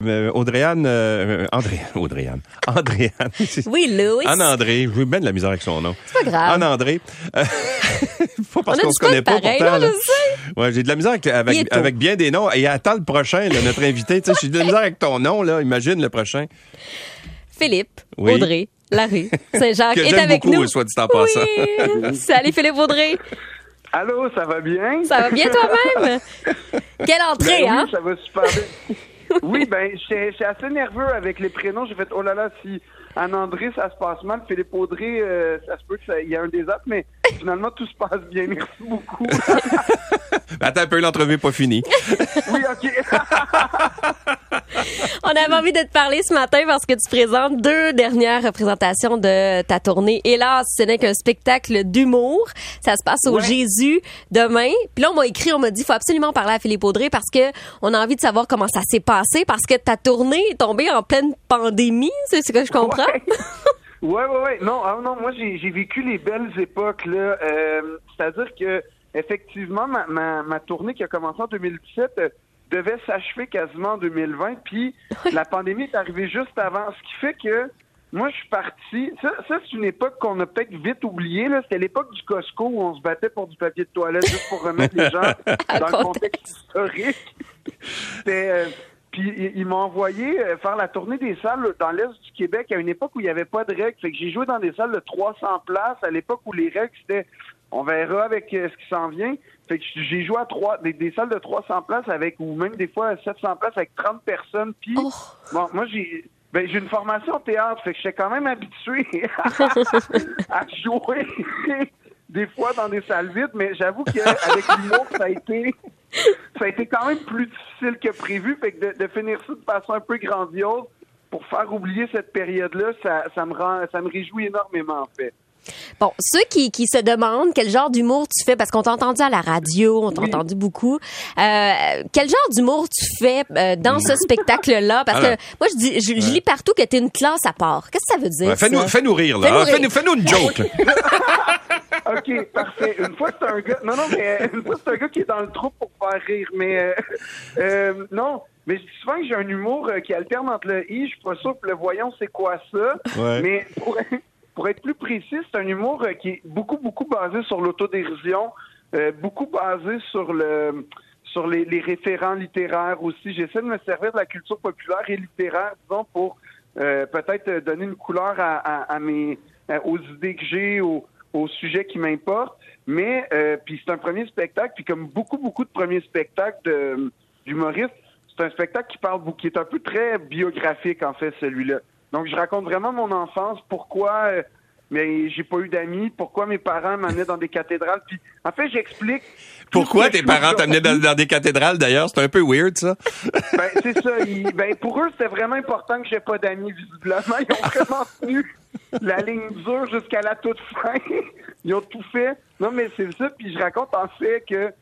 Andréane. Oui, Louis. Anne-André. J'ai eu bien de la misère avec son nom. C'est pas grave. Anne-André. Pas parce qu'on se connaît pas, pareil, pourtant. Là, ouais, j'ai de la misère avec bien des noms. Et attends le prochain, là, notre invité. Tu sais, j'ai de la misère avec ton nom, là. Imagine le prochain. Philippe. Oui. Audrey. Larrue-Saint-Jacques est avec beaucoup, nous. Soit dit en passant. Oui. Salut Philippe-Audrey. Allô, ça va bien? Ça va bien toi-même? Quelle entrée, ben oui, hein? Ça va super bien. Oui, ben, je suis assez nerveux avec les prénoms. J'ai fait, oh là là, si Anne-André, ça se passe mal. Philippe-Audrey, ça se peut qu'il y a un désastre, mais finalement, tout se passe bien. Merci beaucoup. Attends un peu, l'entrevue n'est pas finie. Oui, OK. On avait envie de te parler ce matin parce que tu présentes deux dernières représentations de ta tournée. Hélas, ce n'est qu'un spectacle d'humour. Ça se passe au Gesù demain. Puis là, on m'a écrit, on m'a dit, faut absolument parler à Philippe-Audrey parce que on a envie de savoir comment ça s'est passé parce que ta tournée est tombée en pleine pandémie. C'est ce que je comprends. Ouais. Non, moi, j'ai vécu les belles époques, là. C'est-à-dire que, effectivement, ma tournée qui a commencé en 2017, devait s'achever quasiment en 2020, puis la pandémie est arrivée juste avant. Ce qui fait que, moi, je suis parti... Ça c'est une époque qu'on a peut-être vite oubliée. Là. C'était l'époque du Costco où on se battait pour du papier de toilette juste pour remettre les gens dans le contexte historique. Puis ils m'ont envoyé faire la tournée des salles dans l'Est du Québec à une époque où il n'y avait pas de règles. Fait que j'ai joué dans des salles de 300 places à l'époque où les règles, c'était... On verra avec ce qui s'en vient. Fait que j'ai joué à des salles de 300 places avec, ou même des fois 700 places avec 30 personnes. Puis, bon, moi, j'ai une formation en théâtre. Fait que j'étais quand même habitué à jouer des fois dans des salles vides. Mais j'avoue qu'avec l'humour, ça a été quand même plus difficile que prévu. Fait que de finir ça de façon un peu grandiose pour faire oublier cette période-là, ça me réjouit énormément, en fait. Bon, ceux qui se demandent quel genre d'humour tu fais, parce qu'on t'a entendu à la radio, on t'a entendu beaucoup, quel genre d'humour tu fais dans ce spectacle-là? Parce que moi, je lis partout que t'es une classe à part. Qu'est-ce que ça veut dire? Fais-nous rire, là. Fais-nous une joke. OK, parfait. Une fois, c'est un gars... Non, mais une fois, c'est un gars qui est dans le trou pour faire rire, mais... non... Mais je dis souvent que j'ai un humour qui alterne entre le « i », je suis pas sûr que le « voyons, c'est quoi ça? » Mais pour être plus précis, c'est un humour qui est beaucoup, beaucoup basé sur l'autodérision, beaucoup basé sur les référents littéraires aussi. J'essaie de me servir de la culture populaire et littéraire, disons, pour peut-être donner une couleur aux idées que j'ai, aux sujets qui m'importent. Mais puis c'est un premier spectacle, puis comme beaucoup, beaucoup de premiers spectacles d'humoristes, c'est un spectacle qui est un peu très biographique, en fait, celui-là. Donc, je raconte vraiment mon enfance, pourquoi mais j'ai pas eu d'amis, pourquoi mes parents m'amenaient dans des cathédrales. Puis, en fait, j'explique... Pourquoi tes parents t'amenaient dans des cathédrales, d'ailleurs? C'est un peu weird, ça. Ben, c'est ça. Pour eux, c'était vraiment important que j'ai pas d'amis, visiblement. Ils ont vraiment tenu la ligne dure jusqu'à la toute fin. Ils ont tout fait. Non, mais c'est ça. Puis, je raconte, en fait, que...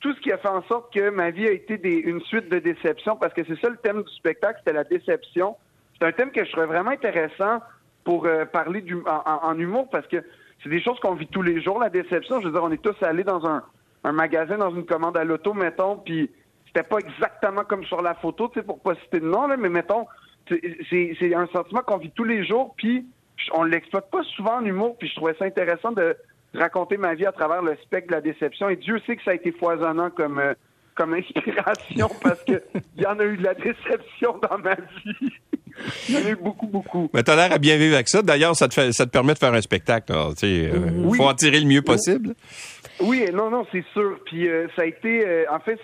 tout ce qui a fait en sorte que ma vie a été une suite de déceptions, parce que c'est ça le thème du spectacle, c'était la déception. C'est un thème que je trouvais vraiment intéressant pour parler en humour, parce que c'est des choses qu'on vit tous les jours, la déception. Je veux dire, on est tous allés dans un magasin, dans une commande à l'auto, mettons, puis c'était pas exactement comme sur la photo, tu sais, pour pas citer de nom, là, mais mettons, c'est un sentiment qu'on vit tous les jours, puis on l'exploite pas souvent en humour, puis je trouvais ça intéressant de raconter ma vie à travers le spectre de la déception. Et Dieu sait que ça a été foisonnant comme inspiration, parce que il y en a eu de la déception dans ma vie. Il y en a eu beaucoup, beaucoup. Mais t'as l'air à bien vivre avec ça. D'ailleurs, ça te permet de faire un spectacle. Faut en tirer le mieux possible. Oui, non, c'est sûr. Puis ça a été... en fait,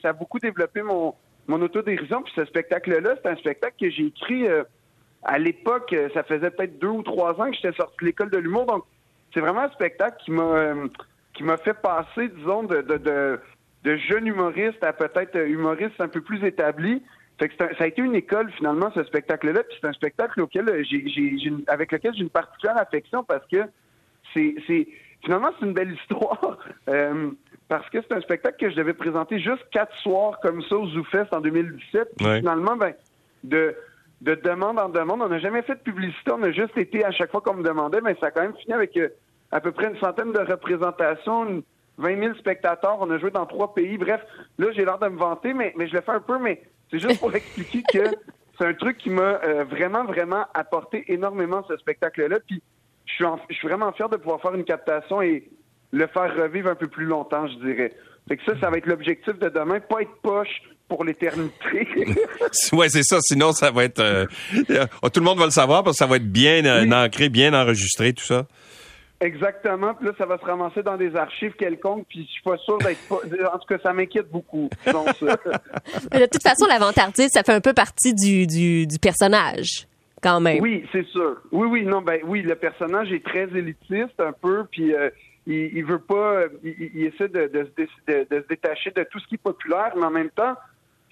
ça a beaucoup développé mon autodérision. Puis ce spectacle-là, c'est un spectacle que j'ai écrit à l'époque. Ça faisait peut-être 2 ou 3 ans que j'étais sorti de l'école de l'humour. Donc, c'est vraiment un spectacle qui m'a fait passer, disons, de jeune humoriste à peut-être humoriste un peu plus établi. Fait que ça a été une école, finalement, ce spectacle-là. Puis c'est un spectacle auquel avec lequel j'ai une particulière affection, parce que finalement, c'est une belle histoire. Parce que c'est un spectacle que je devais présenter juste 4 soirs comme ça au Zoufest en 2017. Puis finalement, de demande en demande. On n'a jamais fait de publicité. On a juste été, à chaque fois qu'on me demandait, mais ça a quand même fini avec à peu près une centaine de représentations, 20 000 spectateurs. On a joué dans 3 pays. Bref, là, j'ai l'air de me vanter, mais je le fais un peu, mais C'est juste pour expliquer que c'est un truc qui m'a vraiment, vraiment apporté énormément ce spectacle-là. Puis je suis vraiment fier de pouvoir faire une captation et le faire revivre un peu plus longtemps, je dirais. Fait que ça va être l'objectif de demain, pas être poche pour l'éternité. Oui, c'est ça. Sinon, ça va être... tout le monde va le savoir parce que ça va être bien ancré, bien enregistré, tout ça. Exactement. Puis là, ça va se ramasser dans des archives quelconques. Puis je suis pas sûr d'être... En tout cas, ça m'inquiète beaucoup. Donc, de toute façon, l'avantardiste, ça fait un peu partie du personnage, quand même. Oui, c'est sûr. Oui. Non, le personnage est très élitiste, un peu. Puis... Il veut pas, il essaie de se détacher de tout ce qui est populaire, mais en même temps,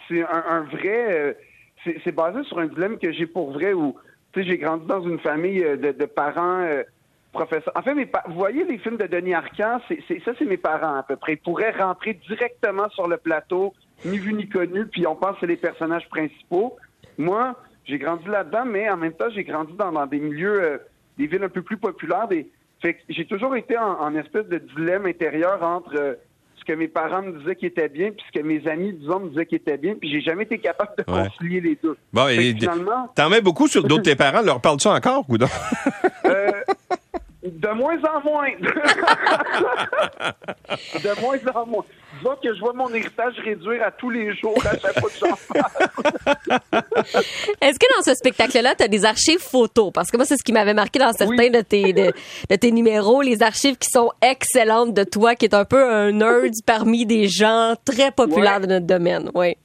c'est un vrai, c'est basé sur un dilemme que j'ai pour vrai où, tu sais, j'ai grandi dans une famille de parents professeurs. En fait, vous voyez les films de Denis Arcand, c'est mes parents à peu près. Ils pourraient rentrer directement sur le plateau, ni vu ni connu, puis on pense que c'est les personnages principaux. Moi, j'ai grandi là-dedans, mais en même temps, j'ai grandi dans des milieux, des villes un peu plus populaires, Fait que j'ai toujours été en espèce de dilemme intérieur entre ce que mes parents me disaient qui était bien puis ce que mes amis, disons, me disaient qui était bien, puis j'ai jamais été capable de concilier les deux. Bon, et finalement... T'en mets beaucoup sur d'autres tes parents, leur parles-tu encore, ou non? De moins en moins. De moins en moins. Disons que je vois mon héritage réduire à tous les jours à chaque fois que j'en parle. Est-ce que dans ce spectacle-là, tu as des archives photos? Parce que moi, c'est ce qui m'avait marqué dans certains de tes numéros, les archives qui sont excellentes de toi, qui est un peu un nerd parmi des gens très populaires de notre domaine. Oui.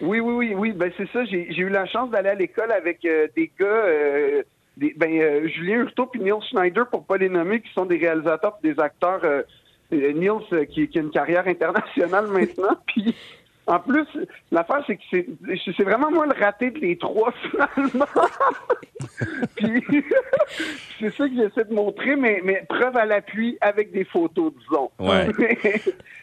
Oui. Ben, c'est ça. J'ai eu la chance d'aller à l'école avec des gars... Julien Hurteau puis Niels Schneider, pour pas les nommer, qui sont des réalisateurs et des acteurs. Niels qui a une carrière internationale maintenant. Puis en plus, l'affaire, c'est que c'est vraiment moi le raté de les trois finalement. Puis c'est ça que j'essaie de montrer, mais preuve à l'appui avec des photos, disons. Ouais.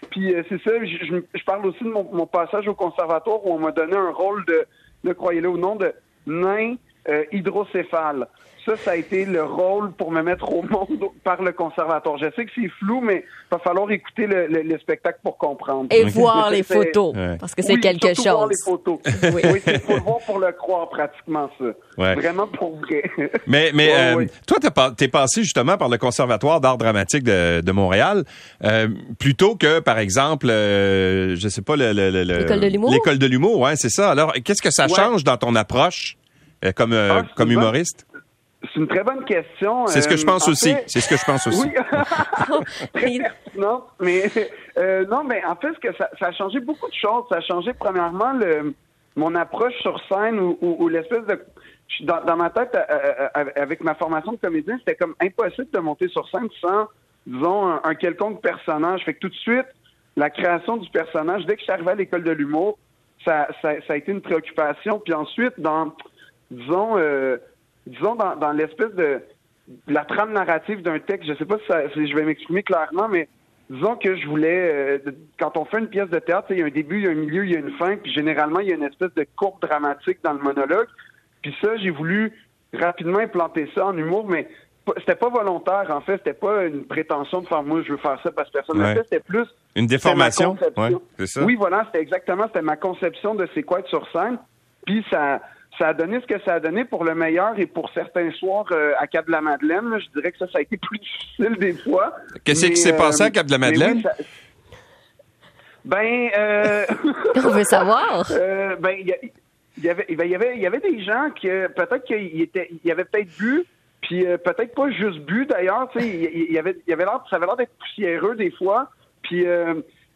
Puis c'est ça, je parle aussi de mon passage au conservatoire où on m'a donné un rôle de croyez-le ou non, de nain. Hydrocéphale. Ça a été le rôle pour me mettre au monde par le conservatoire. Je sais que c'est flou, mais il va falloir écouter le spectacle pour comprendre. Et voir les photos, parce que c'est quelque chose. Voir les photos. Oui, il faut le voir pour le croire, pratiquement, ça. Ouais. Vraiment pour vrai. Mais toi, t'es passé justement par le Conservatoire d'art dramatique de Montréal, plutôt que, par exemple, je sais pas, l'école de l'humour. L'école de l'humour, oui, c'est ça. Alors, qu'est-ce que ça change dans ton approche? Comme humoriste? C'est une très bonne question. C'est ce que je pense aussi. C'est ce que je pense aussi. Oui. Non, mais en fait, ça a changé beaucoup de choses. Ça a changé, premièrement, mon approche sur scène ou l'espèce de... Dans ma tête, avec ma formation de comédien, c'était comme impossible de monter sur scène sans, disons, un quelconque personnage. Fait que tout de suite, la création du personnage, dès que je suis arrivé à l'école de l'humour, ça a été une préoccupation. Puis ensuite, dans l'espèce de la trame narrative d'un texte, je sais pas si je vais m'exprimer clairement, mais disons que je voulais... quand on fait une pièce de théâtre, il y a un début, il y a un milieu, il y a une fin, puis généralement, il y a une espèce de courbe dramatique dans le monologue. Puis ça, j'ai voulu rapidement implanter ça en humour, mais c'était pas volontaire, en fait. C'était pas une prétention de faire « moi, je veux faire ça parce que personne ne le fait ». C'était plus... Une déformation, c'est ça? Oui, voilà, c'était ma conception de c'est quoi être sur scène. Puis ça a donné ce que ça a donné, pour le meilleur, et pour certains soirs à Cap-de-la-Madeleine, là, je dirais que ça a été plus difficile des fois. Qu'est-ce qui s'est passé à Cap-de-la-Madeleine? On veut savoir. Il y avait des gens qui peut-être qu'ils avaient peut-être bu, puis peut-être pas juste bu d'ailleurs. Tu sais, ça avait l'air d'être poussiéreux des fois.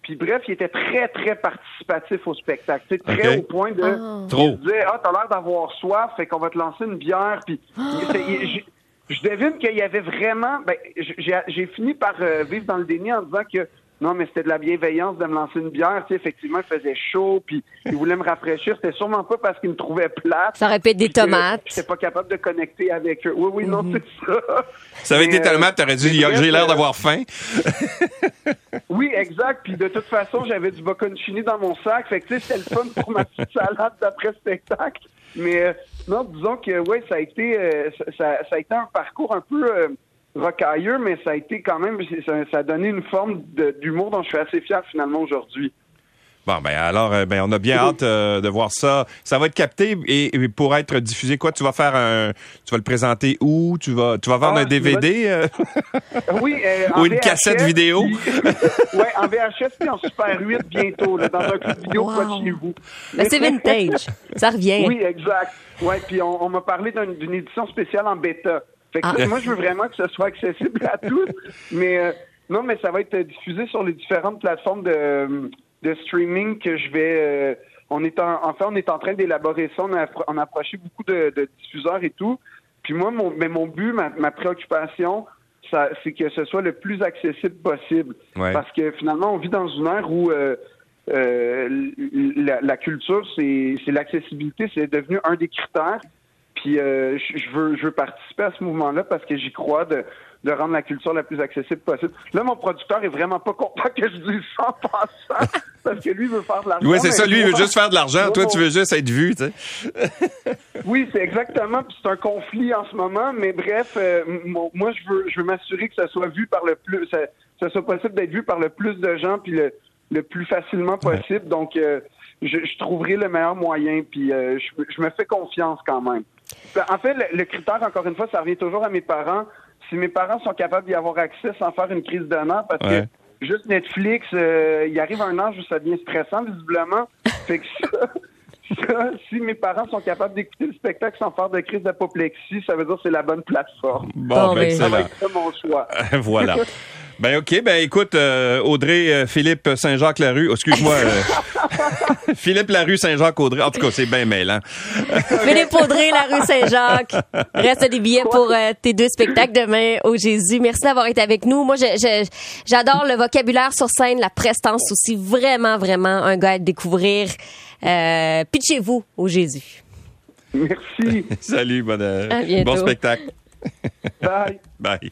Puis bref, il était très, très participatif au spectacle. Tu sais, très au point de... Il disait, t'as l'air d'avoir soif, fait qu'on va te lancer une bière. Puis je devine qu'il y avait vraiment... j'ai fini par vivre dans le déni en disant que non, mais c'était de la bienveillance de me lancer une bière. Tu sais, effectivement, il faisait chaud, puis il voulait me rafraîchir. C'était sûrement pas parce qu'il me trouvait plate. Ça aurait pu être des tomates. J'étais pas capable de connecter avec eux. Oui, non, c'est ça. Ça avait été tellement... T'aurais dit, j'ai l'air d'avoir faim. Oui, exact. Puis de toute façon, j'avais du bocconcini dans mon sac. Fait que, tu sais, c'était le fun pour ma petite salade d'après-spectacle. Mais non, disons que, oui, ça a été un parcours un peu... rocailleux, mais ça a été quand même... Ça a donné une forme d'humour dont je suis assez fier, finalement, aujourd'hui. Bon, ben alors, ben on a bien hâte de voir ça. Ça va être capté et pour être diffusé, quoi, tu vas faire un... Tu vas le présenter où? Tu vas vendre un DVD? Oui. Ou une VHS, cassette vidéo? Oui, en VHS et en Super 8 bientôt, là, dans un club vidéo près de chez vous. Ben, c'est vintage. Ça revient. Oui, exact. Oui, puis on m'a parlé d'une édition spéciale en bêta. Fait que moi, je veux vraiment que ce soit accessible à tous. Mais non, mais ça va être diffusé sur les différentes plateformes de streaming que je vais... on est en train d'élaborer ça. On a approché beaucoup de diffuseurs et tout. Puis moi, mon but, ma préoccupation, ça, c'est que ce soit le plus accessible possible. Ouais. Parce que finalement, on vit dans une ère où la culture, c'est l'accessibilité, c'est devenu un des critères. Puis je veux participer à ce mouvement-là parce que j'y crois de rendre la culture la plus accessible possible. Là, mon producteur est vraiment pas content que je dise ça en passant, parce que lui veut faire de l'argent. Oui, c'est ça, lui, il veut juste faire de l'argent. Toi, tu veux juste être vu, tu sais. Oui, c'est exactement, puis c'est un conflit en ce moment, mais bref, moi, je veux m'assurer que ça soit vu par le plus, ça soit possible d'être vu par le plus de gens, puis le plus facilement possible. Donc, je trouverai le meilleur moyen, puis je me fais confiance quand même. En fait, le critère, encore une fois, ça revient toujours à mes parents. Si mes parents sont capables d'y avoir accès sans faire une crise d'honneur, parce que juste Netflix, il arrive un âge où ça devient stressant, visiblement. Fait que si mes parents sont capables d'écouter le spectacle sans faire de crise d'apoplexie, ça veut dire que c'est la bonne plateforme. Bon, ben, c'est là. C'est mon choix. Voilà. Ben, OK. Ben, écoute, Audrey, Philippe Saint-Jacques Larrue, excuse-moi. Philippe Larrue Saint-Jacques Audrey. En tout cas, c'est bien mêlant. Philippe Audrey Larrue Saint-Jacques. Reste des billets pour tes deux spectacles demain au Gesù. Merci d'avoir été avec nous. Moi, j'adore le vocabulaire sur scène, la prestance aussi. Vraiment, vraiment un gars à découvrir. Pitchez-vous au Gesù. Merci. Salut, bon spectacle. Bye. Bye.